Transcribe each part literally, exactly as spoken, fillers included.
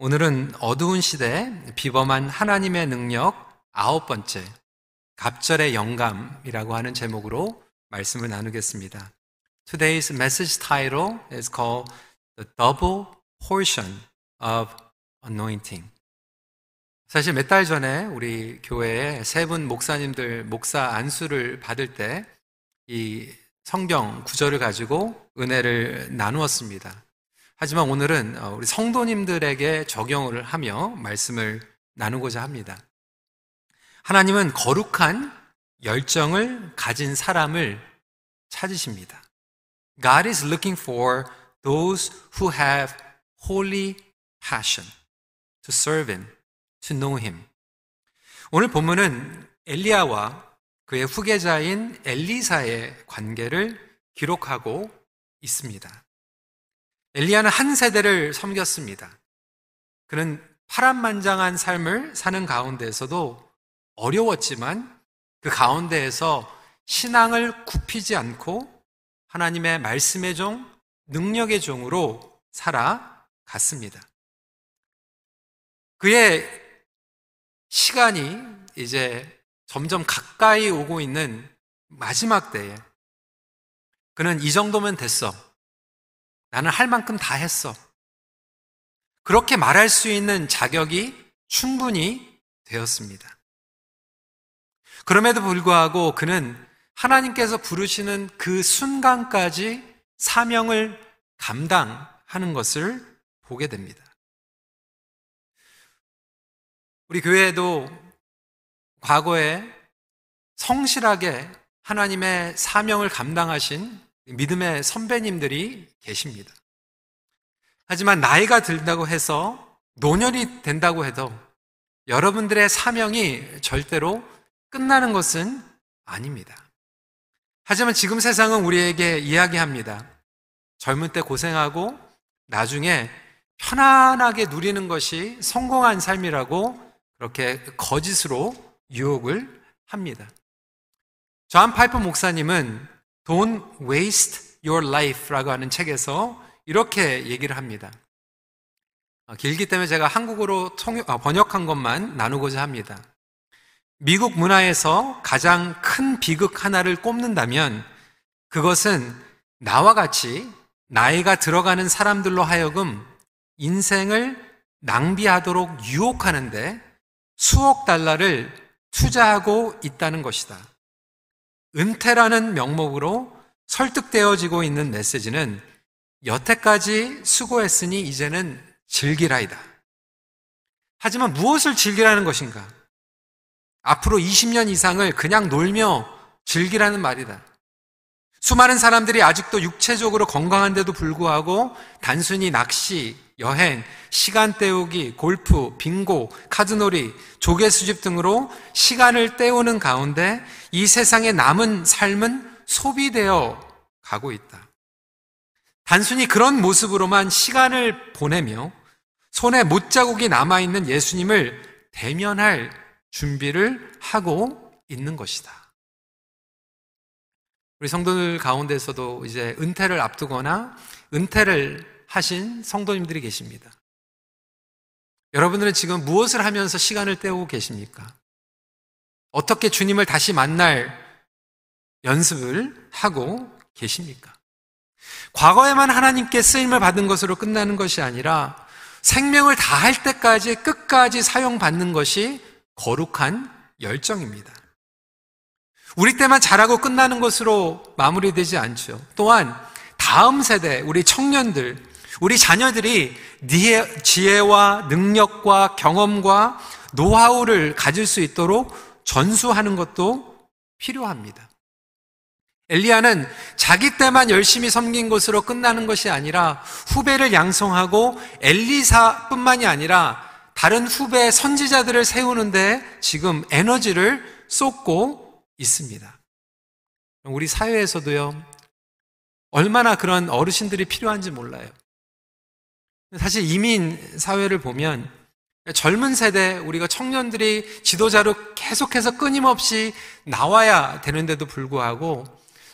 오늘은 어두운 시대에 비범한 하나님의 능력 아홉 번째, 갑절의 영감이라고 하는 제목으로 말씀을 나누겠습니다. Today's message title is called The Double Portion of Anointing. 사실 몇 달 전에 우리 교회에 세 분 목사님들 목사 안수를 받을 때 이 성경 구절을 가지고 은혜를 나누었습니다. 하지만 오늘은 우리 성도님들에게 적용을 하며 말씀을 나누고자 합니다. 하나님은 거룩한 열정을 가진 사람을 찾으십니다. God is looking for those who have holy passion to serve Him, to know Him. 오늘 본문은 엘리야와 그의 후계자인 엘리사의 관계를 기록하고 있습니다. 엘리야는 한 세대를 섬겼습니다. 그는 파란만장한 삶을 사는 가운데에서도 어려웠지만 그 가운데에서 신앙을 굽히지 않고 하나님의 말씀의 종, 능력의 종으로 살아갔습니다. 그의 시간이 이제 점점 가까이 오고 있는 마지막 때에 그는 이 정도면 됐어. 나는 할 만큼 다 했어. 그렇게 말할 수 있는 자격이 충분히 되었습니다. 그럼에도 불구하고 그는 하나님께서 부르시는 그 순간까지 사명을 감당하는 것을 보게 됩니다. 우리 교회에도 과거에 성실하게 하나님의 사명을 감당하신 믿음의 선배님들이 계십니다. 하지만 나이가 든다고 해서 노년이 된다고 해도 여러분들의 사명이 절대로 끝나는 것은 아닙니다. 하지만 지금 세상은 우리에게 이야기합니다. 젊을 때 고생하고 나중에 편안하게 누리는 것이 성공한 삶이라고 그렇게 거짓으로 유혹을 합니다. 존 파이퍼 목사님은 Don't waste your life라고 하는 책에서 이렇게 얘기를 합니다. 길기 때문에 제가 한국어로 번역한 것만 나누고자 합니다. 미국 문화에서 가장 큰 비극 하나를 꼽는다면 그것은 나와 같이 나이가 들어가는 사람들로 하여금 인생을 낭비하도록 유혹하는데 수억 달러를 투자하고 있다는 것이다. 은퇴라는 명목으로 설득되어지고 있는 메시지는 여태까지 수고했으니 이제는 즐기라이다. 하지만 무엇을 즐기라는 것인가? 앞으로 이십 년 이상을 그냥 놀며 즐기라는 말이다. 수많은 사람들이 아직도 육체적으로 건강한데도 불구하고 단순히 낚시, 여행, 시간 때우기, 골프, 빙고, 카드놀이, 조개수집 등으로 시간을 때우는 가운데 이 세상에 남은 삶은 소비되어 가고 있다. 단순히 그런 모습으로만 시간을 보내며 손에 못자국이 남아있는 예수님을 대면할 준비를 하고 있는 것이다. 우리 성도들 가운데서도 이제 은퇴를 앞두거나 은퇴를 하신 성도님들이 계십니다. 여러분들은 지금 무엇을 하면서 시간을 때우고 계십니까? 어떻게 주님을 다시 만날 연습을 하고 계십니까? 과거에만 하나님께 쓰임을 받은 것으로 끝나는 것이 아니라 생명을 다할 때까지 끝까지 사용받는 것이 거룩한 열정입니다. 우리 때만 잘하고 끝나는 것으로 마무리되지 않죠. 또한 다음 세대, 우리 청년들, 우리 자녀들이 네 지혜와 능력과 경험과 노하우를 가질 수 있도록 전수하는 것도 필요합니다. 엘리야는 자기 때만 열심히 섬긴 것으로 끝나는 것이 아니라 후배를 양성하고 엘리사뿐만이 아니라 다른 후배 선지자들을 세우는데 지금 에너지를 쏟고 있습니다. 우리 사회에서도요, 얼마나 그런 어르신들이 필요한지 몰라요. 사실 이민 사회를 보면 젊은 세대, 우리가 청년들이 지도자로 계속해서 끊임없이 나와야 되는데도 불구하고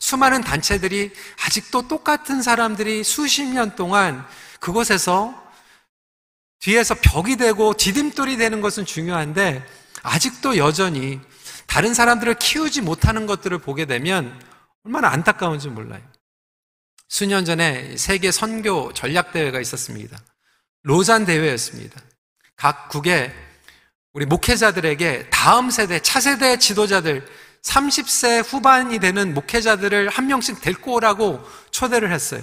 수많은 단체들이 아직도 똑같은 사람들이 수십 년 동안 그곳에서 뒤에서 벽이 되고 디딤돌이 되는 것은 중요한데 아직도 여전히 다른 사람들을 키우지 못하는 것들을 보게 되면 얼마나 안타까운지 몰라요. 수년 전에 세계 선교 전략대회가 있었습니다. 로잔 대회였습니다. 각 국에 우리 목회자들에게 다음 세대, 차세대 지도자들, 삼십 세 후반이 되는 목회자들을 한 명씩 데리고 오라고 초대를 했어요.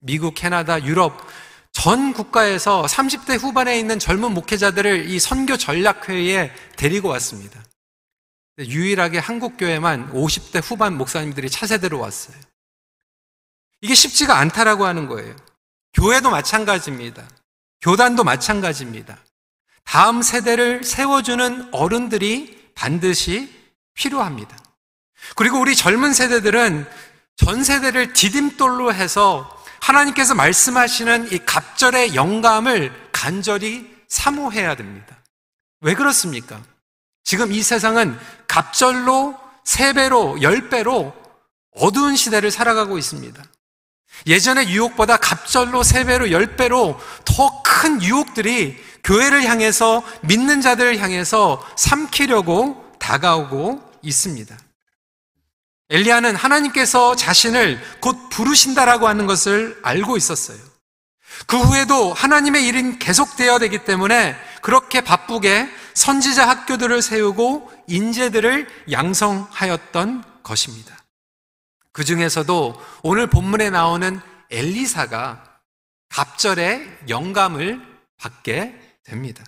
미국, 캐나다, 유럽 전 국가에서 삼십 대 후반에 있는 젊은 목회자들을 이 선교 전략회의에 데리고 왔습니다. 유일하게 한국교회만 오십 대 후반 목사님들이 차세대로 왔어요. 이게 쉽지가 않다라고 하는 거예요. 교회도 마찬가지입니다. 교단도 마찬가지입니다. 다음 세대를 세워주는 어른들이 반드시 필요합니다. 그리고 우리 젊은 세대들은 전 세대를 디딤돌로 해서 하나님께서 말씀하시는 이 갑절의 영감을 간절히 사모해야 됩니다. 왜 그렇습니까? 지금 이 세상은 갑절로 세 배로, 열 배로 어두운 시대를 살아가고 있습니다. 예전의 유혹보다 갑절로 세 배로, 열 배로 더 큰 유혹들이 교회를 향해서, 믿는 자들을 향해서 삼키려고 다가오고 있습니다. 엘리야는 하나님께서 자신을 곧 부르신다라고 하는 것을 알고 있었어요. 그 후에도 하나님의 일은 계속되어야 되기 때문에 그렇게 바쁘게 선지자 학교들을 세우고 인재들을 양성하였던 것입니다. 그 중에서도 오늘 본문에 나오는 엘리사가 갑절의 영감을 받게 됩니다.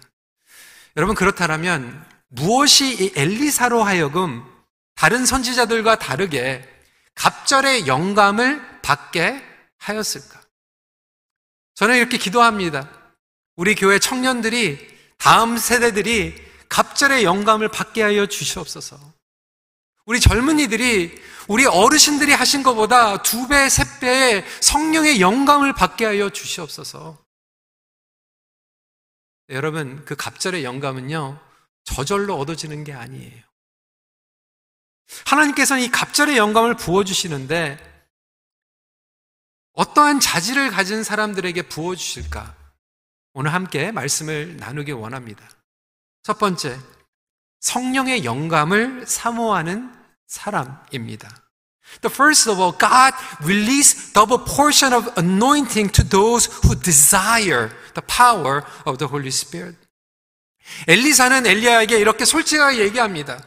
여러분, 그렇다면 무엇이 이 엘리사로 하여금 다른 선지자들과 다르게 갑절의 영감을 받게 하였을까? 저는 이렇게 기도합니다. 우리 교회 청년들이, 다음 세대들이 갑절의 영감을 받게 하여 주시옵소서. 우리 젊은이들이 우리 어르신들이 하신 것보다 두 배, 세 배의 성령의 영감을 받게 하여 주시옵소서. 네, 여러분, 그 갑절의 영감은요 저절로 얻어지는 게 아니에요. 하나님께서는 이 갑절의 영감을 부어주시는데 어떠한 자질을 가진 사람들에게 부어주실까? 오늘 함께 말씀을 나누길 원합니다. 첫 번째, 성령의 영감을 사모하는 사람입니다. The first of all, God released double portion of anointing to those who desire the power of the Holy Spirit. 엘리사는 엘리야에게 이렇게 솔직하게 얘기합니다.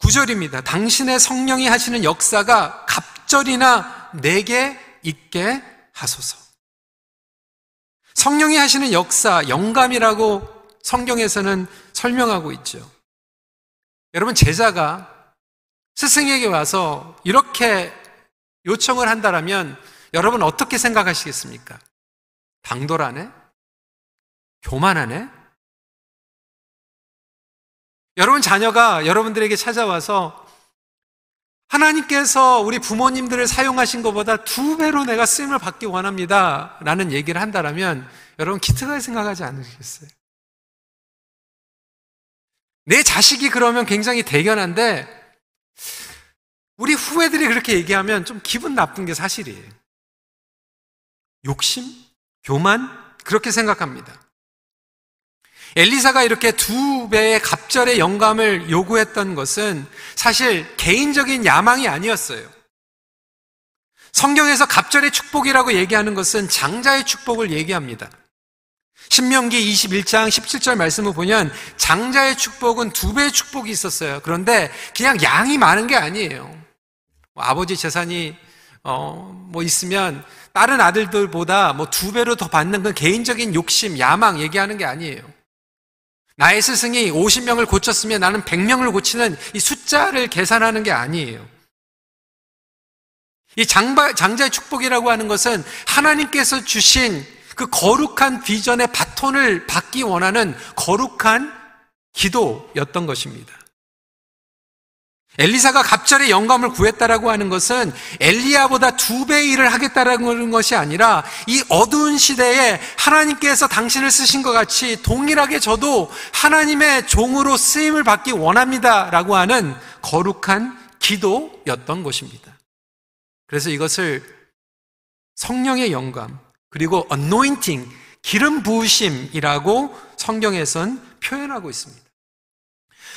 구 절입니다. 당신의 성령이 하시는 역사가 갑절이나 내게 있게 하소서. 성령이 하시는 역사, 영감이라고 성경에서는 설명하고 있죠. 여러분, 제자가 스승에게 와서 이렇게 요청을 한다라면 여러분 어떻게 생각하시겠습니까? 방도라네? 교만하네? 여러분 자녀가 여러분들에게 찾아와서 하나님께서 우리 부모님들을 사용하신 것보다 두 배로 내가 쓰임을 받기 원합니다 라는 얘기를 한다면 여러분 기특하게 생각하지 않으시겠어요? 내 자식이 그러면 굉장히 대견한데 우리 후배들이 그렇게 얘기하면 좀 기분 나쁜 게 사실이에요. 욕심? 교만? 그렇게 생각합니다. 엘리사가 이렇게 두 배의 갑절의 영감을 요구했던 것은 사실 개인적인 야망이 아니었어요. 성경에서 갑절의 축복이라고 얘기하는 것은 장자의 축복을 얘기합니다. 신명기 이십일 장 십칠 절 말씀을 보면 장자의 축복은 두 배의 축복이 있었어요. 그런데 그냥 양이 많은 게 아니에요. 뭐 아버지 재산이 어, 뭐 있으면 다른 아들들보다 뭐 두 배로 더 받는 건 개인적인 욕심, 야망 얘기하는 게 아니에요. 나의 스승이 오십 명을 고쳤으면 나는 백 명을 고치는 이 숫자를 계산하는 게 아니에요. 이 장바, 장자의 축복이라고 하는 것은 하나님께서 주신 그 거룩한 비전의 바톤을 받기 원하는 거룩한 기도였던 것입니다. 엘리사가 갑절의 영감을 구했다라고 하는 것은 엘리야보다 두 배의 일을 하겠다라고 하는 것이 아니라 이 어두운 시대에 하나님께서 당신을 쓰신 것 같이 동일하게 저도 하나님의 종으로 쓰임을 받기 원합니다라고 하는 거룩한 기도였던 것입니다. 그래서 이것을 성령의 영감, 그리고 anointing, 기름 부으심이라고 성경에선 표현하고 있습니다.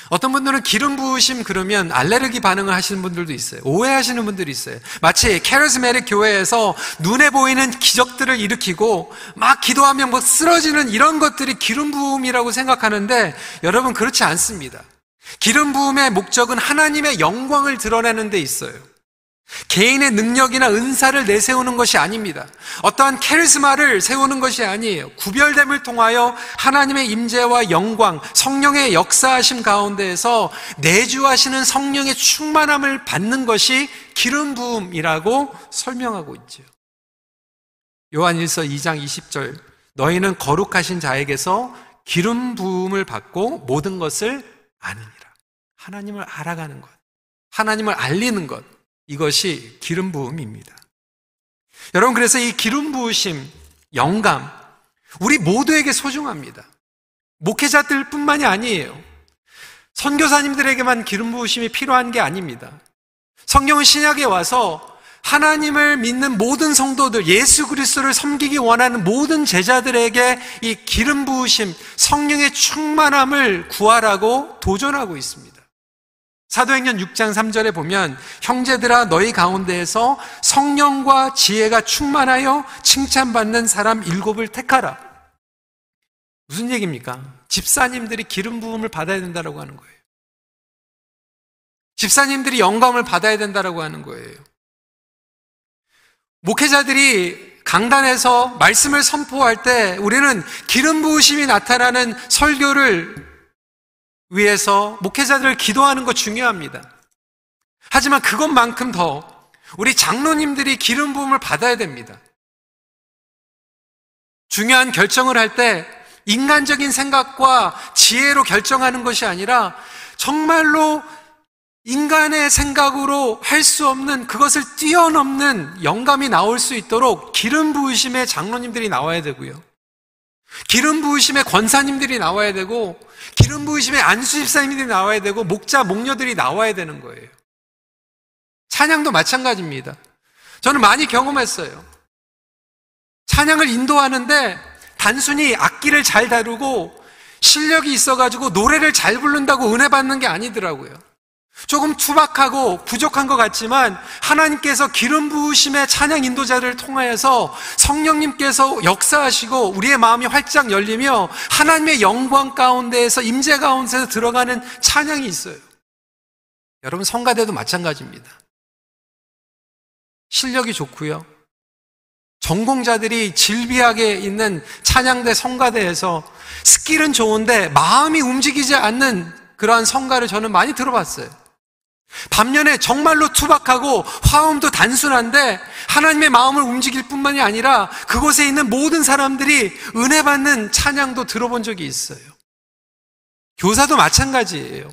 어떤 분들은 기름 부으심 그러면 알레르기 반응을 하시는 분들도 있어요. 오해하시는 분들이 있어요. 마치 카리스마틱 교회에서 눈에 보이는 기적들을 일으키고 막 기도하면 뭐 쓰러지는 이런 것들이 기름 부음이라고 생각하는데, 여러분 그렇지 않습니다. 기름 부음의 목적은 하나님의 영광을 드러내는 데 있어요. 개인의 능력이나 은사를 내세우는 것이 아닙니다. 어떠한 카리스마를 세우는 것이 아니에요. 구별됨을 통하여 하나님의 임재와 영광, 성령의 역사하심 가운데에서 내주하시는 성령의 충만함을 받는 것이 기름 부음이라고 설명하고 있죠. 요한일서 이 장 이십 절, 너희는 거룩하신 자에게서 기름 부음을 받고 모든 것을 아느니라. 하나님을 알아가는 것, 하나님을 알리는 것, 이것이 기름 부음입니다. 여러분, 그래서 이 기름 부으심, 영감, 우리 모두에게 소중합니다. 목회자들뿐만이 아니에요. 선교사님들에게만 기름 부으심이 필요한 게 아닙니다. 성경은 신약에 와서 하나님을 믿는 모든 성도들, 예수 그리스도를 섬기기 원하는 모든 제자들에게 이 기름 부으심, 성령의 충만함을 구하라고 도전하고 있습니다. 사도행전 육 장 삼 절에 보면, 형제들아 너희 가운데에서 성령과 지혜가 충만하여 칭찬받는 사람 일곱을 택하라. 무슨 얘기입니까? 집사님들이 기름 부음을 받아야 된다라고 하는 거예요. 집사님들이 영감을 받아야 된다라고 하는 거예요. 목회자들이 강단에서 말씀을 선포할 때 우리는 기름 부으심이 나타나는 설교를 위해서 목회자들을 기도하는 거 중요합니다. 하지만 그것만큼 더 우리 장로님들이 기름 부음을 받아야 됩니다. 중요한 결정을 할 때 인간적인 생각과 지혜로 결정하는 것이 아니라 정말로 인간의 생각으로 할 수 없는, 그것을 뛰어넘는 영감이 나올 수 있도록 기름 부으심의 장로님들이 나와야 되고요, 기름 부으심의 권사님들이 나와야 되고, 기름 부으심의 안수집사님들이 나와야 되고, 목자, 목녀들이 나와야 되는 거예요. 찬양도 마찬가지입니다. 저는 많이 경험했어요. 찬양을 인도하는데 단순히 악기를 잘 다루고 실력이 있어가지고 노래를 잘 부른다고 은혜 받는 게 아니더라고요. 조금 투박하고 부족한 것 같지만 하나님께서 기름 부으심의 찬양 인도자를 통하여서 성령님께서 역사하시고 우리의 마음이 활짝 열리며 하나님의 영광 가운데에서, 임재 가운데에서 들어가는 찬양이 있어요. 여러분, 성가대도 마찬가지입니다. 실력이 좋고요, 전공자들이 질비하게 있는 찬양대, 성가대에서 스킬은 좋은데 마음이 움직이지 않는 그러한 성가를 저는 많이 들어봤어요. 반면에 정말로 투박하고 화음도 단순한데 하나님의 마음을 움직일 뿐만이 아니라 그곳에 있는 모든 사람들이 은혜 받는 찬양도 들어본 적이 있어요. 교사도 마찬가지예요.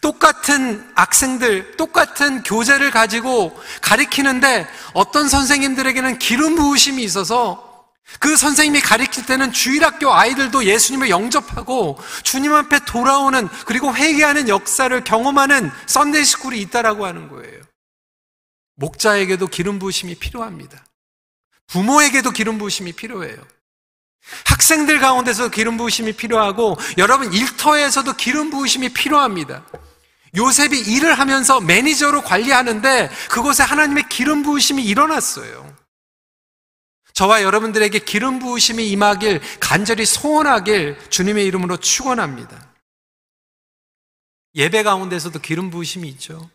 똑같은 학생들, 똑같은 교재를 가지고 가리키는데 어떤 선생님들에게는 기름 부으심이 있어서 그 선생님이 가르칠 때는 주일학교 아이들도 예수님을 영접하고 주님 앞에 돌아오는, 그리고 회개하는 역사를 경험하는 썬데이 스쿨이 있다라고 하는 거예요. 목자에게도 기름 부으심이 필요합니다. 부모에게도 기름 부으심이 필요해요. 학생들 가운데서도 기름 부으심이 필요하고, 여러분 일터에서도 기름 부으심이 필요합니다. 요셉이 일을 하면서 매니저로 관리하는데 그곳에 하나님의 기름 부으심이 일어났어요. 저와 여러분들에게 기름 부으심이 임하길 간절히 소원하길 주님의 이름으로 축원합니다. 예배 가운데서도 기름 부으심이 있죠.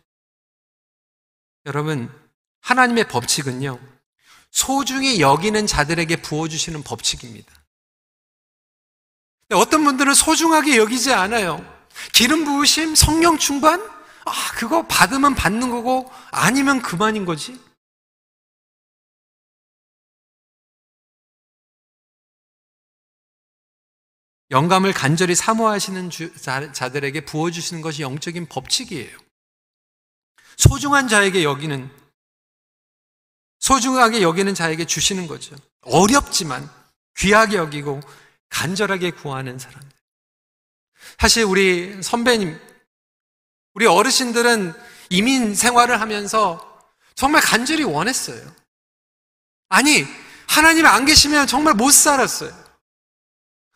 여러분, 하나님의 법칙은요, 소중히 여기는 자들에게 부어주시는 법칙입니다. 어떤 분들은 소중하게 여기지 않아요. 기름 부으심, 성령 충만? 아, 그거 받으면 받는 거고 아니면 그만인 거지. 영감을 간절히 사모하시는 주, 자, 자들에게 부어주시는 것이 영적인 법칙이에요. 소중한 자에게 여기는, 소중하게 여기는 자에게 주시는 거죠. 어렵지만 귀하게 여기고 간절하게 구하는 사람. 사실 우리 선배님, 우리 어르신들은 이민 생활을 하면서 정말 간절히 원했어요. 아니, 하나님 안 계시면 정말 못 살았어요.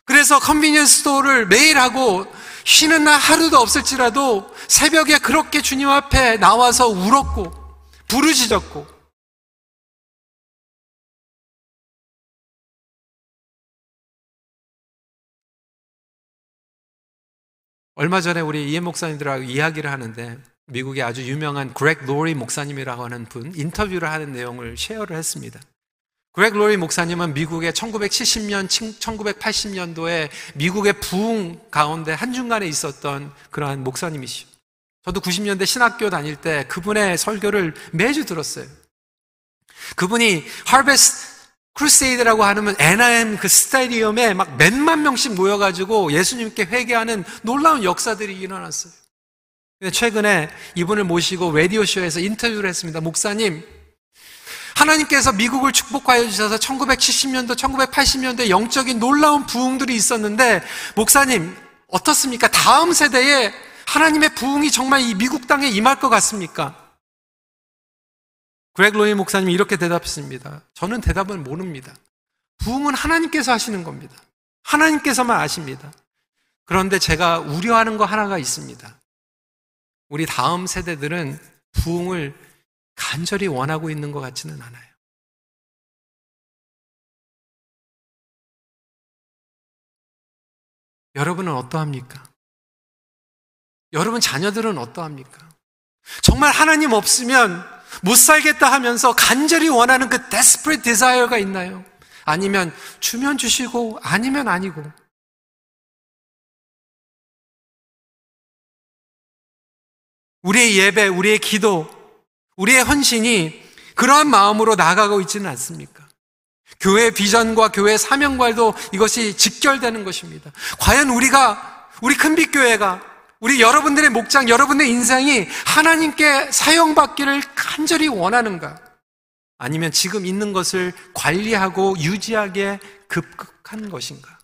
그래서 컨비니언스 스토어를 매일 하고 쉬는 날 하루도 없을지라도 새벽에 그렇게 주님 앞에 나와서 울었고 부르짖었고 얼마 전에 우리 이해 목사님들하고 이야기를 하는데 미국의 아주 유명한 그렉 로리 목사님이라고 하는 분 인터뷰를 하는 내용을 쉐어를 했습니다. 그렉 로리 목사님은 미국의 천구백칠십 년, 천구백팔십 년도에 미국의 부흥 가운데 한중간에 있었던 그러한 목사님이시죠. 저도 구십 년대 신학교 다닐 때 그분의 설교를 매주 들었어요. 그분이 하베스트 크루세이드라고 하는 엔하임 그 스타디움에 막 몇만 명씩 모여가지고 예수님께 회개하는 놀라운 역사들이 일어났어요. 근데 최근에 이분을 모시고 라디오쇼에서 인터뷰를 했습니다. 목사님, 하나님께서 미국을 축복하여 주셔서 천구백칠십 년도, 천구백팔십 년도에 영적인 놀라운 부흥들이 있었는데 목사님 어떻습니까? 다음 세대에 하나님의 부흥이 정말 이 미국 땅에 임할 것 같습니까? 그렉 로이 목사님이 이렇게 대답했습니다. 저는 대답은 모릅니다. 부흥은 하나님께서 하시는 겁니다. 하나님께서만 아십니다. 그런데 제가 우려하는 거 하나가 있습니다. 우리 다음 세대들은 부흥을 간절히 원하고 있는 것 같지는 않아요. 여러분은 어떠합니까? 여러분 자녀들은 어떠합니까? 정말 하나님 없으면 못 살겠다 하면서 간절히 원하는 그 desperate desire가 있나요? 아니면 주면 주시고 아니면 아니고. 우리의 예배, 우리의 기도, 우리의 헌신이 그러한 마음으로 나아가고 있지는 않습니까? 교회의 비전과 교회의 사명과도 이것이 직결되는 것입니다. 과연 우리가, 우리 큰빛교회가, 우리 여러분들의 목장, 여러분의 인생이 하나님께 사용받기를 간절히 원하는가? 아니면 지금 있는 것을 관리하고 유지하게 급급한 것인가?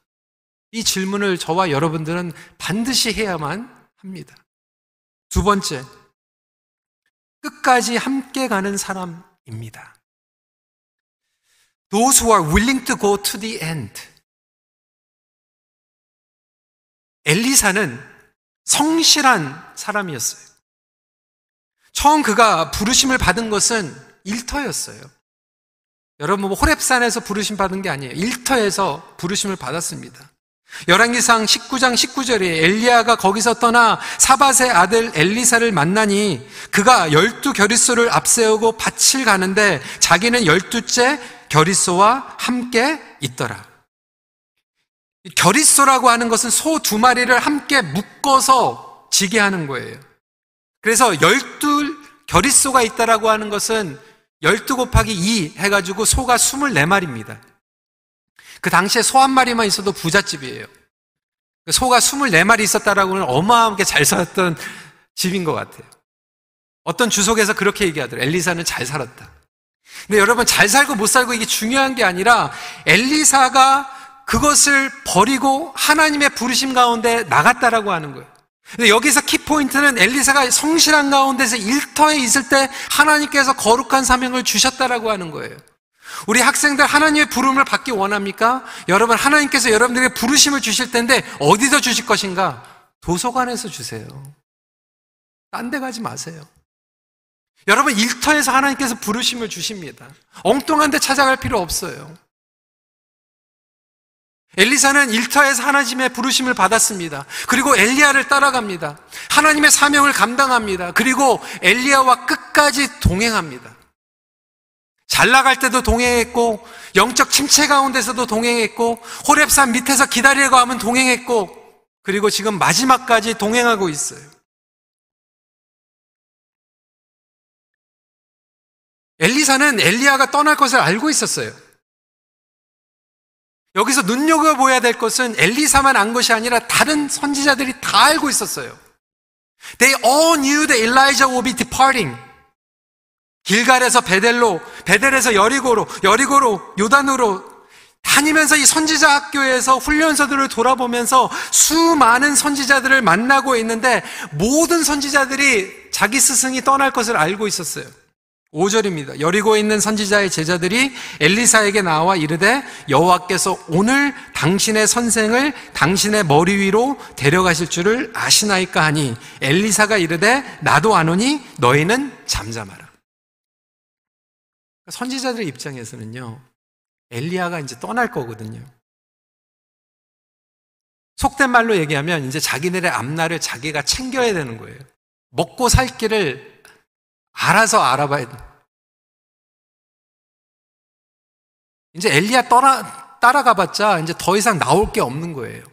이 질문을 저와 여러분들은 반드시 해야만 합니다. 두 번째, 끝까지 함께 가는 사람입니다. Those who are willing to go to the end. 엘리사는 성실한 사람이었어요. 처음 그가 부르심을 받은 것은 일터였어요. 여러분 호렙산에서 부르심 받은 게 아니에요. 일터에서 부르심을 받았습니다. 열왕기상 십구 장 십구 절에 엘리야가 거기서 떠나 사밧의 아들 엘리사를 만나니 그가 열두 겨릿소를 앞세우고 밭을 가는데 자기는 열두째 겨릿소와 함께 있더라. 겨릿소라고 하는 것은 소 두 마리를 함께 묶어서 지게 하는 거예요. 그래서 열두 겨릿소가 있다라고 하는 것은 열두 곱하기 이 해가지고 소가 스물네 마리입니다. 그 당시에 소 한 마리만 있어도 부잣집이에요. 소가 스물네 마리 있었다라고 하는 어마어마하게 잘 살았던 집인 것 같아요. 어떤 주석에서 그렇게 얘기하더라고요. 엘리사는 잘 살았다. 근데 여러분 잘 살고 못 살고 이게 중요한 게 아니라 엘리사가 그것을 버리고 하나님의 부르심 가운데 나갔다라고 하는 거예요. 근데 여기서 키포인트는 엘리사가 성실한 가운데서 일터에 있을 때 하나님께서 거룩한 사명을 주셨다라고 하는 거예요. 우리 학생들 하나님의 부름을 받기 원합니까? 여러분 하나님께서 여러분들에게 부르심을 주실 텐데 어디서 주실 것인가? 도서관에서 주세요. 딴 데 가지 마세요. 여러분 일터에서 하나님께서 부르심을 주십니다. 엉뚱한 데 찾아갈 필요 없어요. 엘리사는 일터에서 하나님의 부르심을 받았습니다. 그리고 엘리야를 따라갑니다. 하나님의 사명을 감당합니다. 그리고 엘리야와 끝까지 동행합니다. 잘 나갈 때도 동행했고 영적 침체 가운데서도 동행했고 호렙산 밑에서 기다리라고 하면 동행했고 그리고 지금 마지막까지 동행하고 있어요. 엘리사는 엘리야가 떠날 것을 알고 있었어요. 여기서 눈여겨보아야 될 것은 엘리사만 안 것이 아니라 다른 선지자들이 다 알고 있었어요. They all knew that Elijah would be departing. 길갈에서 베델로, 베델에서 여리고로, 여리고로 요단으로 다니면서 이 선지자 학교에서 훈련소들을 돌아보면서 수많은 선지자들을 만나고 있는데 모든 선지자들이 자기 스승이 떠날 것을 알고 있었어요. 오 절입니다. 여리고에 있는 선지자의 제자들이 엘리사에게 나와 이르되 여호와께서 오늘 당신의 선생을 당신의 머리 위로 데려가실 줄을 아시나이까 하니 엘리사가 이르되 나도 아노니 너희는 잠잠하라. 선지자들의 입장에서는요, 엘리야가 이제 떠날 거거든요. 속된 말로 얘기하면 이제 자기네의 앞날을 자기가 챙겨야 되는 거예요. 먹고 살 길을 알아서 알아봐야 돼. 이제 엘리야 따라, 따라가봤자 이제 더 이상 나올 게 없는 거예요.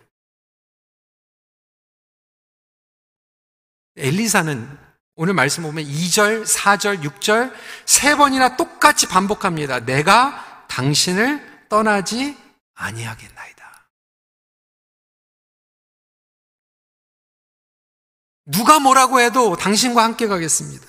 엘리사는 오늘 말씀 보면 이 절, 사 절, 육 절 세 번이나 똑같이 반복합니다. 내가 당신을 떠나지 아니하겠나이다. 누가 뭐라고 해도 당신과 함께 가겠습니다.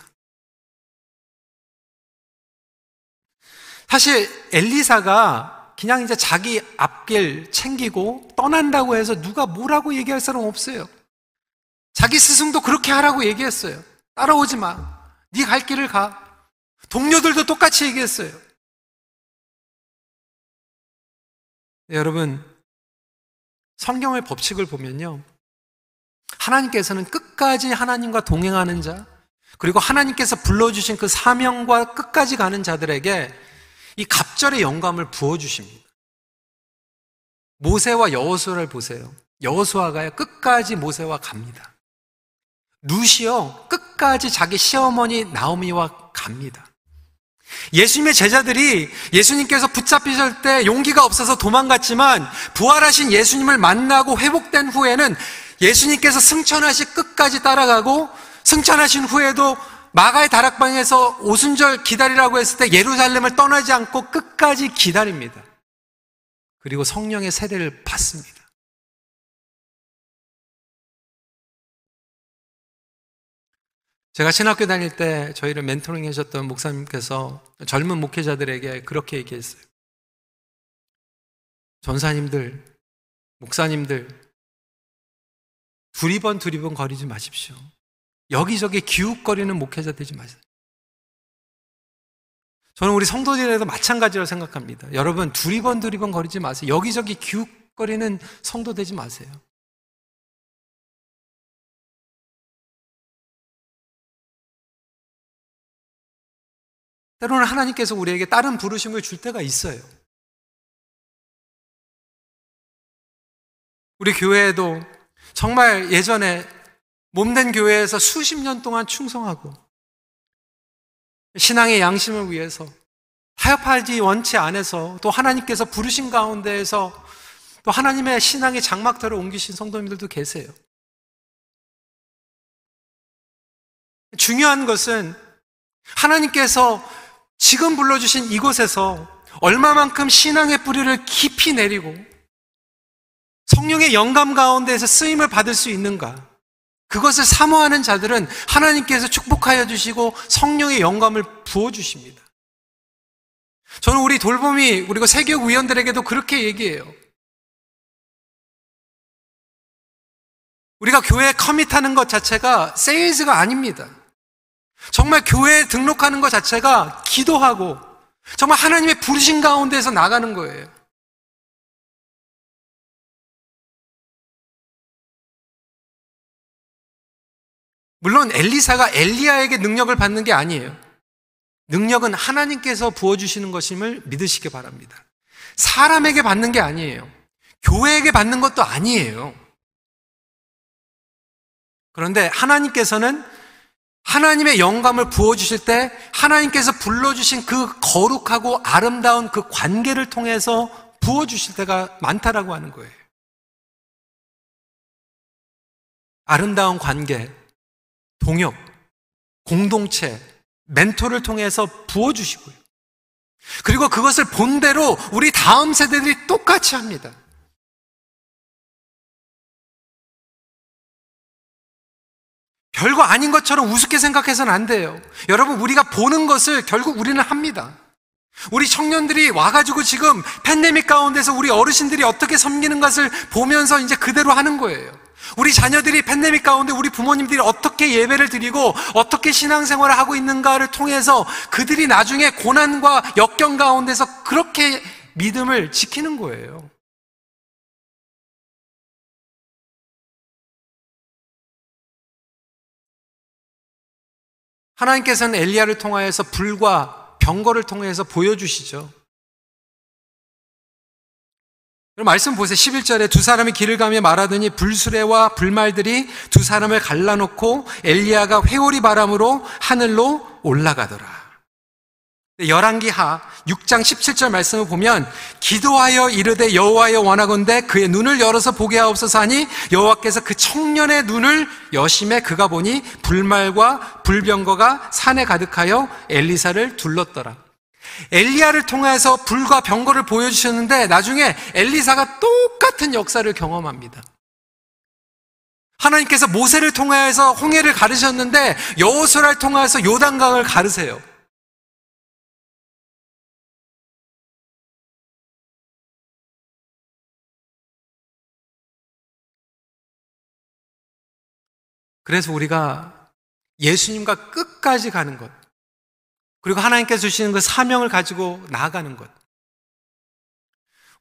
사실 엘리사가 그냥 이제 자기 앞길 챙기고 떠난다고 해서 누가 뭐라고 얘기할 사람 없어요. 자기 스승도 그렇게 하라고 얘기했어요. 따라오지 마. 네 갈 길을 가. 동료들도 똑같이 얘기했어요. 네, 여러분, 성경의 법칙을 보면요, 하나님께서는 끝까지 하나님과 동행하는 자, 그리고 하나님께서 불러주신 그 사명과 끝까지 가는 자들에게 이 갑절의 영감을 부어주십니다. 모세와 여호수아를 보세요. 여호수아가 끝까지 모세와 갑니다. 룻이요, 끝까지 자기 시어머니 나오미와 갑니다. 예수님의 제자들이 예수님께서 붙잡히실 때 용기가 없어서 도망갔지만 부활하신 예수님을 만나고 회복된 후에는 예수님께서 승천하시 끝까지 따라가고, 승천하신 후에도 마가의 다락방에서 오순절 기다리라고 했을 때 예루살렘을 떠나지 않고 끝까지 기다립니다. 그리고 성령의 세례를 받습니다. 제가 신학교 다닐 때 저희를 멘토링 해주셨던 목사님께서 젊은 목회자들에게 그렇게 얘기했어요. 전사님들, 목사님들, 두리번 두리번 거리지 마십시오. 여기저기 기웃거리는 목회자 되지 마세요. 저는 우리 성도들에도 마찬가지라고 생각합니다. 여러분, 두리번 두리번 거리지 마세요. 여기저기 기웃거리는 성도 되지 마세요. 때로는 하나님께서 우리에게 다른 부르심을 줄 때가 있어요. 우리 교회에도 정말 예전에 몸된 교회에서 수십 년 동안 충성하고 신앙의 양심을 위해서 타협하지 원치 않아서 또 하나님께서 부르신 가운데에서 또 하나님의 신앙의 장막터를 옮기신 성도님들도 계세요. 중요한 것은 하나님께서 지금 불러주신 이곳에서 얼마만큼 신앙의 뿌리를 깊이 내리고 성령의 영감 가운데에서 쓰임을 받을 수 있는가. 그것을 사모하는 자들은 하나님께서 축복하여 주시고 성령의 영감을 부어주십니다. 저는 우리 돌봄이, 그리고 세교육위원들에게도 그렇게 얘기해요. 우리가 교회에 커밋하는 것 자체가 세일즈가 아닙니다. 정말 교회에 등록하는 것 자체가 기도하고 정말 하나님의 부르신 가운데에서 나가는 거예요. 물론 엘리사가 엘리야에게 능력을 받는 게 아니에요. 능력은 하나님께서 부어주시는 것임을 믿으시기 바랍니다. 사람에게 받는 게 아니에요. 교회에게 받는 것도 아니에요. 그런데 하나님께서는 하나님의 영감을 부어주실 때 하나님께서 불러주신 그 거룩하고 아름다운 그 관계를 통해서 부어주실 때가 많다라고 하는 거예요. 아름다운 관계, 동역, 공동체, 멘토를 통해서 부어주시고요. 그리고 그것을 본대로 우리 다음 세대들이 똑같이 합니다. 별거 아닌 것처럼 우습게 생각해서는 안 돼요. 여러분, 우리가 보는 것을 결국 우리는 합니다. 우리 청년들이 와가지고 지금 팬데믹 가운데서 우리 어르신들이 어떻게 섬기는 것을 보면서 이제 그대로 하는 거예요. 우리 자녀들이 팬데믹 가운데 우리 부모님들이 어떻게 예배를 드리고 어떻게 신앙생활을 하고 있는가를 통해서 그들이 나중에 고난과 역경 가운데서 그렇게 믿음을 지키는 거예요. 하나님께서는 엘리야를 통하여서 불과 병거를 통해서 보여주시죠. 그럼 말씀 보세요. 십일 절에 두 사람이 길을 가며 말하더니 불수레와 불말들이 두 사람을 갈라놓고 엘리야가 회오리 바람으로 하늘로 올라가더라. 열왕기하 육 장 십칠 절 말씀을 보면 기도하여 이르되 여호와여 원하건대 그의 눈을 열어서 보게 하옵소서 하니 여호와께서 그 청년의 눈을 여심에 그가 보니 불말과 불병거가 산에 가득하여 엘리사를 둘렀더라. 엘리야를 통해서 불과 병거를 보여주셨는데 나중에 엘리사가 똑같은 역사를 경험합니다. 하나님께서 모세를 통해서 홍해를 가르셨는데 여호수아를 통해서 요단강을 가르세요. 그래서 우리가 예수님과 끝까지 가는 것, 그리고 하나님께서 주시는 그 사명을 가지고 나아가는 것.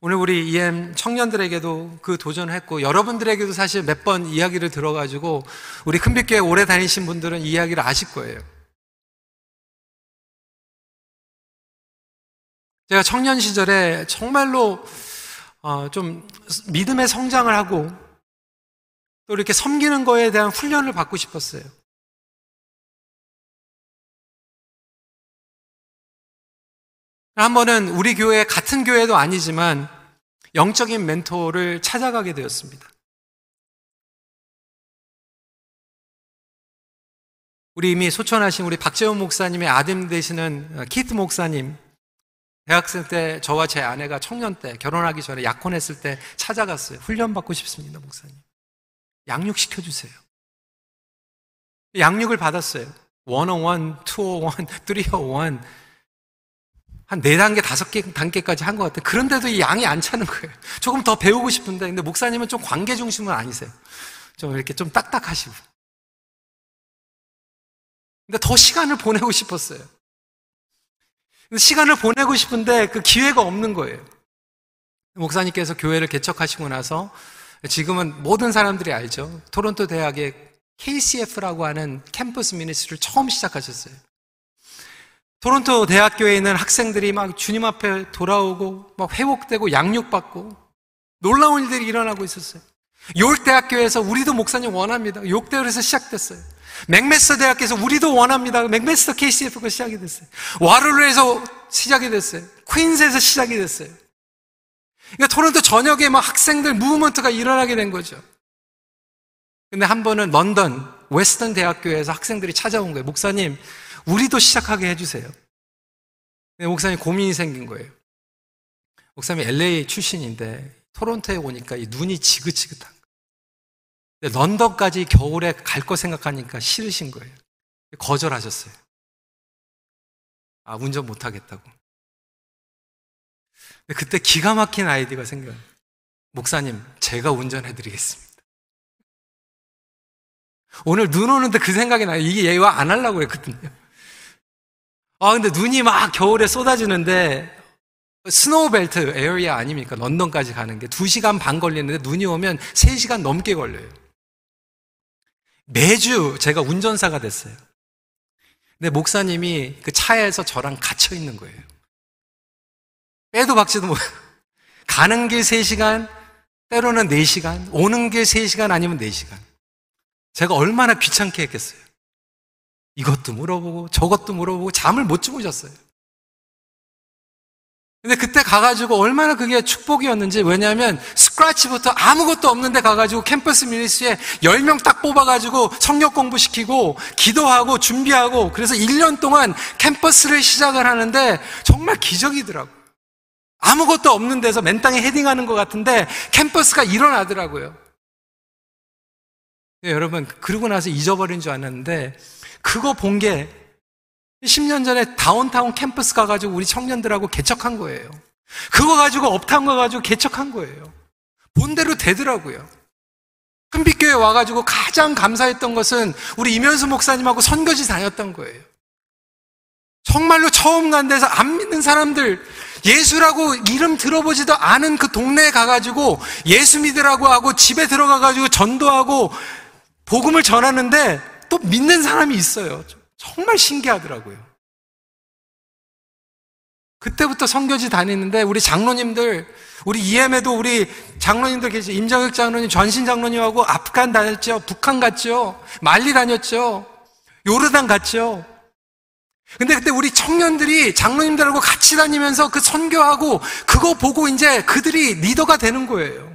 오늘 우리 이엠 청년들에게도 그 도전을 했고 여러분들에게도 사실 몇 번 이야기를 들어가지고 우리 큰빛교회 오래 다니신 분들은 이 이야기를 아실 거예요. 제가 청년 시절에 정말로 어, 좀 믿음의 성장을 하고 또 이렇게 섬기는 거에 대한 훈련을 받고 싶었어요. 한 번은 우리 교회, 같은 교회도 아니지만 영적인 멘토를 찾아가게 되었습니다. 우리 이미 소천하신 우리 박재훈 목사님의 아들 되시는 키트 목사님, 대학생 때 저와 제 아내가 청년 때, 결혼하기 전에 약혼했을 때 찾아갔어요. 훈련받고 싶습니다, 목사님. 양육시켜주세요. 양육을 받았어요. 일 공 일, 이 공 일, 삼 공 일 한 네 단계, 다섯 단계까지 한 것 같아요. 그런데도 이 양이 안 차는 거예요. 조금 더 배우고 싶은데, 근데 목사님은 좀 관계 중심은 아니세요. 좀 이렇게 좀 딱딱하시고. 근데 더 시간을 보내고 싶었어요. 시간을 보내고 싶은데 그 기회가 없는 거예요. 목사님께서 교회를 개척하시고 나서 지금은 모든 사람들이 알죠. 토론토 대학의 케이씨에프라고 하는 캠퍼스 미니스트를 처음 시작하셨어요. 토론토 대학교에 있는 학생들이 막 주님 앞에 돌아오고 막 회복되고 양육받고 놀라운 일들이 일어나고 있었어요. 요르 대학교에서 우리도 목사님 원합니다. 욕대에서 시작됐어요. 맥메스터 대학교에서 우리도 원합니다. 맥메스터 케이씨에프가 시작이 됐어요. 와르르에서 시작이 됐어요. 퀸스에서 시작이 됐어요. 그러니까 토론토 전역에 막 학생들 무브먼트가 일어나게 된 거죠. 근데 한 번은 런던 웨스턴 대학교에서 학생들이 찾아온 거예요. 목사님, 우리도 시작하게 해주세요. 근데 목사님 고민이 생긴 거예요. 목사님 엘에이 출신인데 토론토에 오니까 이 눈이 지긋지긋한 거예요. 근데 런던까지 겨울에 갈 거 생각하니까 싫으신 거예요. 거절하셨어요. 아, 운전 못하겠다고. 그때 기가 막힌 아이디가 생겨요. 목사님, 제가 운전해드리겠습니다. 오늘 눈 오는데 그 생각이 나요. 이게 예화 안 하려고 했거든요. 아, 근데 눈이 막 겨울에 쏟아지는데 스노우벨트 에어리아 아닙니까? 런던까지 가는 게 두 시간 반 걸리는데 눈이 오면 세 시간 넘게 걸려요. 매주 제가 운전사가 됐어요. 근데 목사님이 그 차에서 저랑 갇혀 있는 거예요. 빼도 박지도 못. 가는 길 세 시간, 때로는 네 시간, 오는 길 세 시간 아니면 네 시간. 제가 얼마나 귀찮게 했겠어요. 이것도 물어보고 저것도 물어보고 잠을 못 주무셨어요. 근데 그때 가가지고 얼마나 그게 축복이었는지. 왜냐하면 스크래치부터 아무것도 없는데 가가지고 캠퍼스 미니스트에 열 명 딱 뽑아가지고 성역 공부시키고 기도하고 준비하고, 그래서 일 년 동안 캠퍼스를 시작을 하는데 정말 기적이더라고요. 아무것도 없는 데서 맨 땅에 헤딩하는 것 같은데 캠퍼스가 일어나더라고요. 네, 여러분, 그러고 나서 잊어버린 줄 알았는데 그거 본 게 십 년 전에 다운타운 캠퍼스 가가지고 우리 청년들하고 개척한 거예요. 그거 가지고 업타운 가가지고 개척한 거예요. 본대로 되더라고요. 큰빛교회 와가지고 가장 감사했던 것은 우리 임현수 목사님하고 선교지 다녔던 거예요. 정말로 처음 간 데서 안 믿는 사람들, 예수라고 이름 들어보지도 않은 그 동네에 가가지고 예수 믿으라고 하고 집에 들어가가지고 전도하고 복음을 전하는데 또 믿는 사람이 있어요. 정말 신기하더라고요. 그때부터 선교지 다니는데 우리 장로님들, 우리 이엠에도 우리 장로님들 계시죠. 임정혁 장로님, 전신 장로님하고 아프간 다녔죠. 북한 갔죠. 말리 다녔죠. 요르단 갔죠. 근데 그때 우리 청년들이 장로님들하고 같이 다니면서 그 선교하고 그거 보고 이제 그들이 리더가 되는 거예요.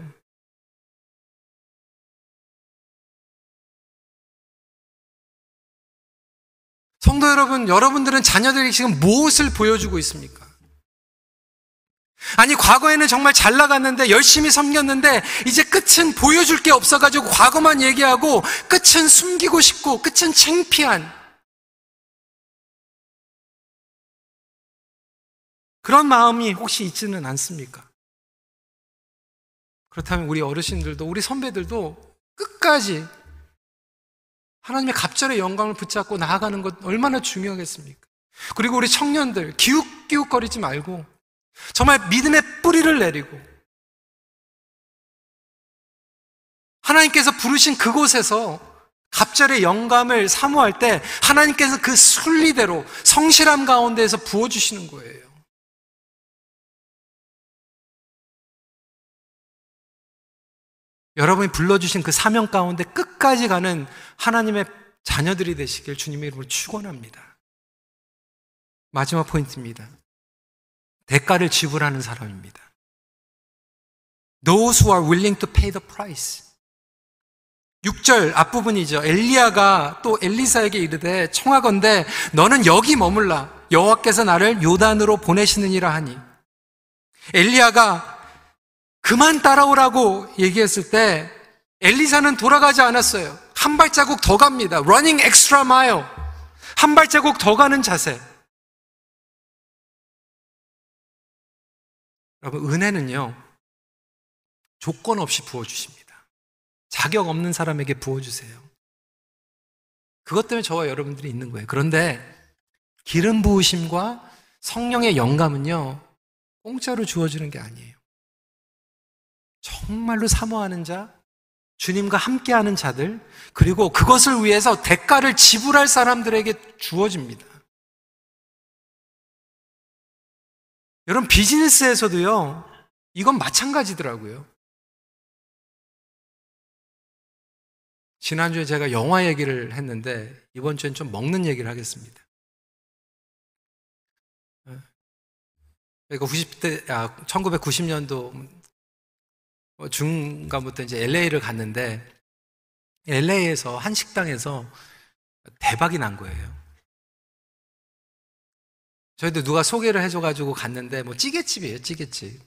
성도 여러분, 여러분들은 자녀들에게 지금 무엇을 보여주고 있습니까? 아니, 과거에는 정말 잘 나갔는데 열심히 섬겼는데 이제 끝은 보여줄 게 없어가지고 과거만 얘기하고 끝은 숨기고 싶고 끝은 창피한 그런 마음이 혹시 있지는 않습니까? 그렇다면 우리 어르신들도 우리 선배들도 끝까지 하나님의 갑절의 영광을 붙잡고 나아가는 것 얼마나 중요하겠습니까? 그리고 우리 청년들 기웃기웃거리지 말고 정말 믿음의 뿌리를 내리고 하나님께서 부르신 그곳에서 갑절의 영감을 사모할 때 하나님께서 그 순리대로 성실함 가운데에서 부어주시는 거예요. 여러분이 불러주신 그 사명 가운데 끝까지 가는 하나님의 자녀들이 되시길 주님의 이름으로 축원합니다. 마지막 포인트입니다. 대가를 지불하는 사람입니다. Those who are willing to pay the price. 육 절 앞부분이죠. 엘리야가 또 엘리사에게 이르되 청하건대 너는 여기 머물라. 여호와께서 나를 요단으로 보내시느니라 하니. 엘리야가 그만 따라오라고 얘기했을 때 엘리사는 돌아가지 않았어요. 한 발자국 더 갑니다. Running extra mile. 한 발자국 더 가는 자세. 여러분, 은혜는요 조건 없이 부어주십니다. 자격 없는 사람에게 부어주세요. 그것 때문에 저와 여러분들이 있는 거예요. 그런데 기름 부으심과 성령의 영감은요 공짜로 주어지는 게 아니에요. 정말로 사모하는 자, 주님과 함께하는 자들, 그리고 그것을 위해서 대가를 지불할 사람들에게 주어집니다. 여러분, 비즈니스에서도요 이건 마찬가지더라고요. 지난주에 제가 영화 얘기를 했는데 이번 주엔 좀 먹는 얘기를 하겠습니다. 그러니까 구십 대, 아, 천구백구십 년도 중간부터 이제 엘에이를 갔는데 엘에이에서 한 식당에서 대박이 난 거예요. 저희도 누가 소개를 해줘가지고 갔는데 뭐 찌개집이에요, 찌개집.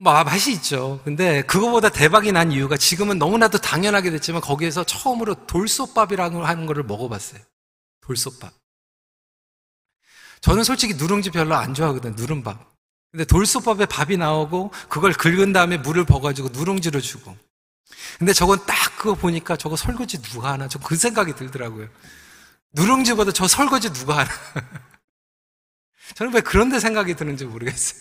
뭐 맛이 있죠. 근데 그거보다 대박이 난 이유가 지금은 너무나도 당연하게 됐지만 거기에서 처음으로 돌솥밥이라고 하는 거를 먹어봤어요. 돌솥밥. 저는 솔직히 누룽지 별로 안 좋아하거든요, 누룽밥. 근데 돌솥밥에 밥이 나오고 그걸 긁은 다음에 물을 버가지고 누룽지로 주고. 근데 저건 딱 그거 보니까 저거 설거지 누가 하나? 저 그 생각이 들더라고요. 누룽지보다 저 설거지 누가 하나? 저는 왜 그런데 생각이 드는지 모르겠어요.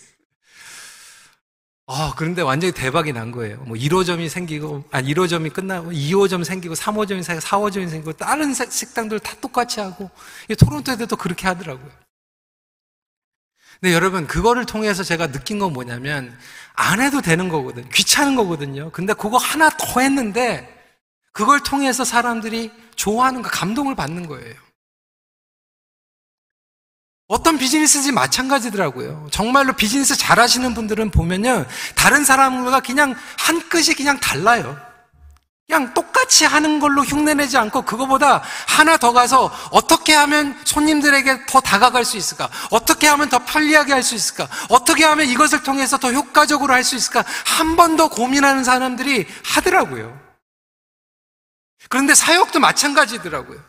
아, 그런데 완전히 대박이 난 거예요. 뭐 일 호점이 생기고, 아니 일 호점이 끝나고 이 호점 생기고 삼 호점이 생기고 사 호점이 생기고 다른 식당들 다 똑같이 하고 토론토에도 또 그렇게 하더라고요. 근데 여러분, 그거를 통해서 제가 느낀 건 뭐냐면 안 해도 되는 거거든요. 귀찮은 거거든요. 근데 그거 하나 더 했는데 그걸 통해서 사람들이 좋아하는 거, 감동을 받는 거예요. 어떤 비즈니스인지 마찬가지더라고요. 정말로 비즈니스 잘하시는 분들은 보면요 다른 사람과 그냥 한 끗이 그냥 달라요. 그냥 똑같이 하는 걸로 흉내내지 않고 그거보다 하나 더 가서 어떻게 하면 손님들에게 더 다가갈 수 있을까? 어떻게 하면 더 편리하게 할 수 있을까? 어떻게 하면 이것을 통해서 더 효과적으로 할 수 있을까? 한 번 더 고민하는 사람들이 하더라고요. 그런데 사역도 마찬가지더라고요.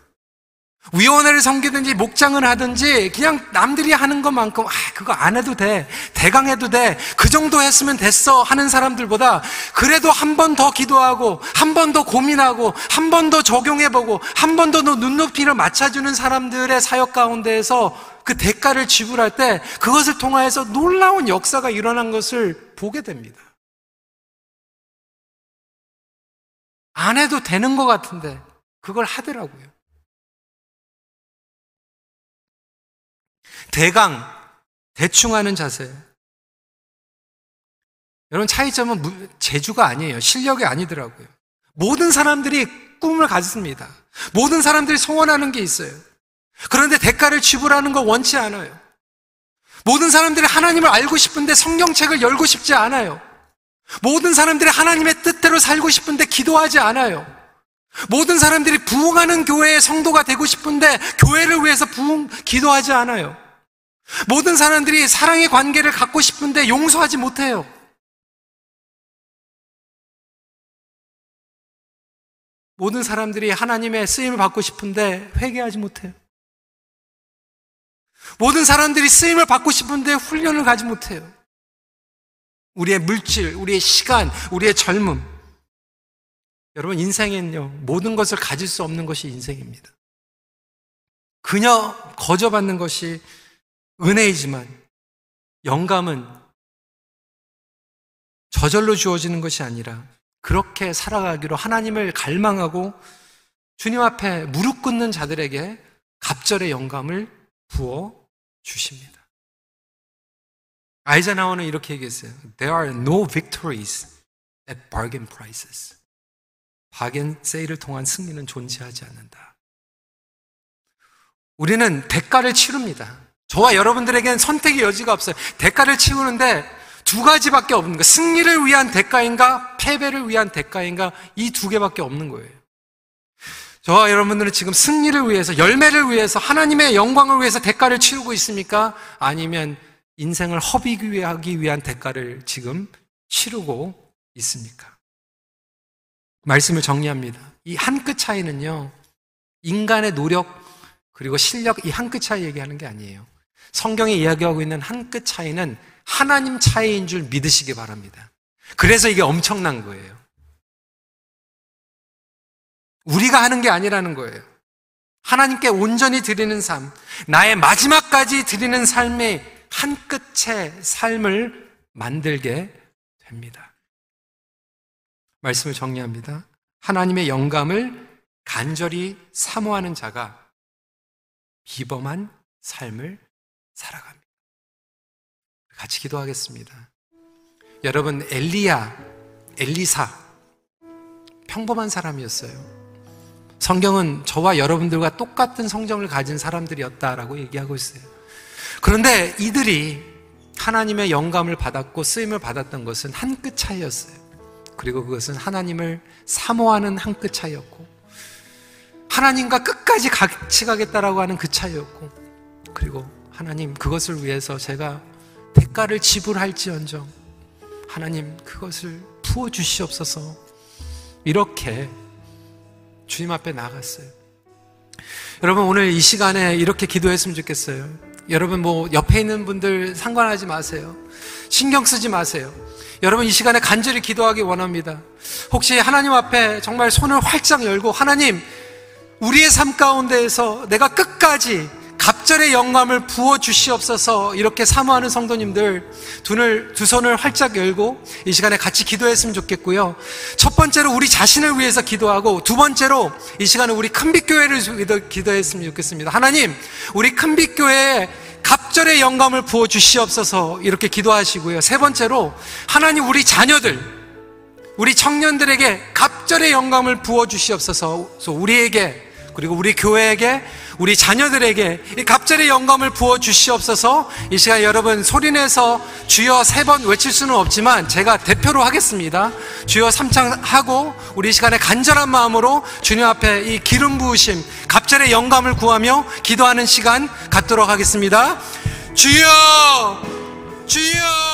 위원회를 섬기든지 목장을 하든지 그냥 남들이 하는 것만큼 아 그거 안 해도 돼, 대강 해도 돼, 그 정도 했으면 됐어 하는 사람들보다 그래도 한 번 더 기도하고 한 번 더 고민하고 한 번 더 적용해보고 한 번 더 눈높이를 맞춰주는 사람들의 사역 가운데에서 그 대가를 지불할 때 그것을 통하여서 놀라운 역사가 일어난 것을 보게 됩니다. 안 해도 되는 것 같은데 그걸 하더라고요. 대강, 대충하는 자세. 여러분 차이점은 재주가 아니에요. 실력이 아니더라고요. 모든 사람들이 꿈을 가집니다. 모든 사람들이 소원하는 게 있어요. 그런데 대가를 지불하는 거 원치 않아요. 모든 사람들이 하나님을 알고 싶은데 성경책을 열고 싶지 않아요. 모든 사람들이 하나님의 뜻대로 살고 싶은데 기도하지 않아요. 모든 사람들이 부흥하는 교회의 성도가 되고 싶은데 교회를 위해서 부흥 기도하지 않아요. 모든 사람들이 사랑의 관계를 갖고 싶은데 용서하지 못해요. 모든 사람들이 하나님의 쓰임을 받고 싶은데 회개하지 못해요. 모든 사람들이 쓰임을 받고 싶은데 훈련을 가지 못해요. 우리의 물질, 우리의 시간, 우리의 젊음. 여러분 인생은요, 모든 것을 가질 수 없는 것이 인생입니다. 그저 거저받는 것이 은혜이지만 영감은 저절로 주어지는 것이 아니라 그렇게 살아가기로 하나님을 갈망하고 주님 앞에 무릎 꿇는 자들에게 갑절의 영감을 부어 주십니다. 아이젠하워는 이렇게 얘기했어요. There are no victories at bargain prices. 바겐 세일을 통한 승리는 존재하지 않는다. 우리는 대가를 치릅니다. 저와 여러분들에게는 선택의 여지가 없어요. 대가를 치르는데 두 가지밖에 없는 거예요. 승리를 위한 대가인가 패배를 위한 대가인가, 이 두 개밖에 없는 거예요. 저와 여러분들은 지금 승리를 위해서, 열매를 위해서, 하나님의 영광을 위해서 대가를 치르고 있습니까? 아니면 인생을 허비하기 위한 대가를 지금 치르고 있습니까? 말씀을 정리합니다. 이 한 끗 차이는요, 인간의 노력 그리고 실력, 이 한 끗 차이 얘기하는 게 아니에요. 성경이 이야기하고 있는 한 끗 차이는 하나님 차이인 줄 믿으시기 바랍니다. 그래서 이게 엄청난 거예요. 우리가 하는 게 아니라는 거예요. 하나님께 온전히 드리는 삶, 나의 마지막까지 드리는 삶의 한 끗의 삶을 만들게 됩니다. 말씀을 정리합니다. 하나님의 영감을 간절히 사모하는 자가 비범한 삶을 살아갑니다. 같이 기도하겠습니다. 여러분 엘리야, 엘리사 평범한 사람이었어요. 성경은 저와 여러분들과 똑같은 성정을 가진 사람들이었다라고 얘기하고 있어요. 그런데 이들이 하나님의 영감을 받았고 쓰임을 받았던 것은 한 끗 차이였어요. 그리고 그것은 하나님을 사모하는 한 끗 차이였고, 하나님과 끝까지 같이 가겠다라고 하는 그 차이였고, 그리고 하나님 그것을 위해서 제가 대가를 지불할지언정 하나님 그것을 부어주시옵소서, 이렇게 주님 앞에 나갔어요. 여러분 오늘 이 시간에 이렇게 기도했으면 좋겠어요. 여러분 뭐 옆에 있는 분들 상관하지 마세요. 신경 쓰지 마세요. 여러분 이 시간에 간절히 기도하기 원합니다. 혹시 하나님 앞에 정말 손을 활짝 열고, 하나님 우리의 삶 가운데에서 내가 끝까지 갑절의 영감을 부어주시옵소서, 이렇게 사모하는 성도님들 눈을, 두 손을 활짝 열고 이 시간에 같이 기도했으면 좋겠고요. 첫 번째로 우리 자신을 위해서 기도하고, 두 번째로 이 시간에 우리 큰빛교회를 기도했으면 좋겠습니다. 하나님 우리 큰빛교회에 갑절의 영감을 부어주시옵소서, 이렇게 기도하시고요. 세 번째로 하나님 우리 자녀들, 우리 청년들에게 갑절의 영감을 부어주시옵소서. 우리에게, 그리고 우리 교회에게, 우리 자녀들에게 이 갑절의 영감을 부어주시옵소서. 이 시간 여러분 소리내서 주여 세 번 외칠 수는 없지만 제가 대표로 하겠습니다. 주여 삼창하고 우리 시간에 간절한 마음으로 주님 앞에 이 기름 부으심, 갑절의 영감을 구하며 기도하는 시간 갖도록 하겠습니다. 주여, 주여.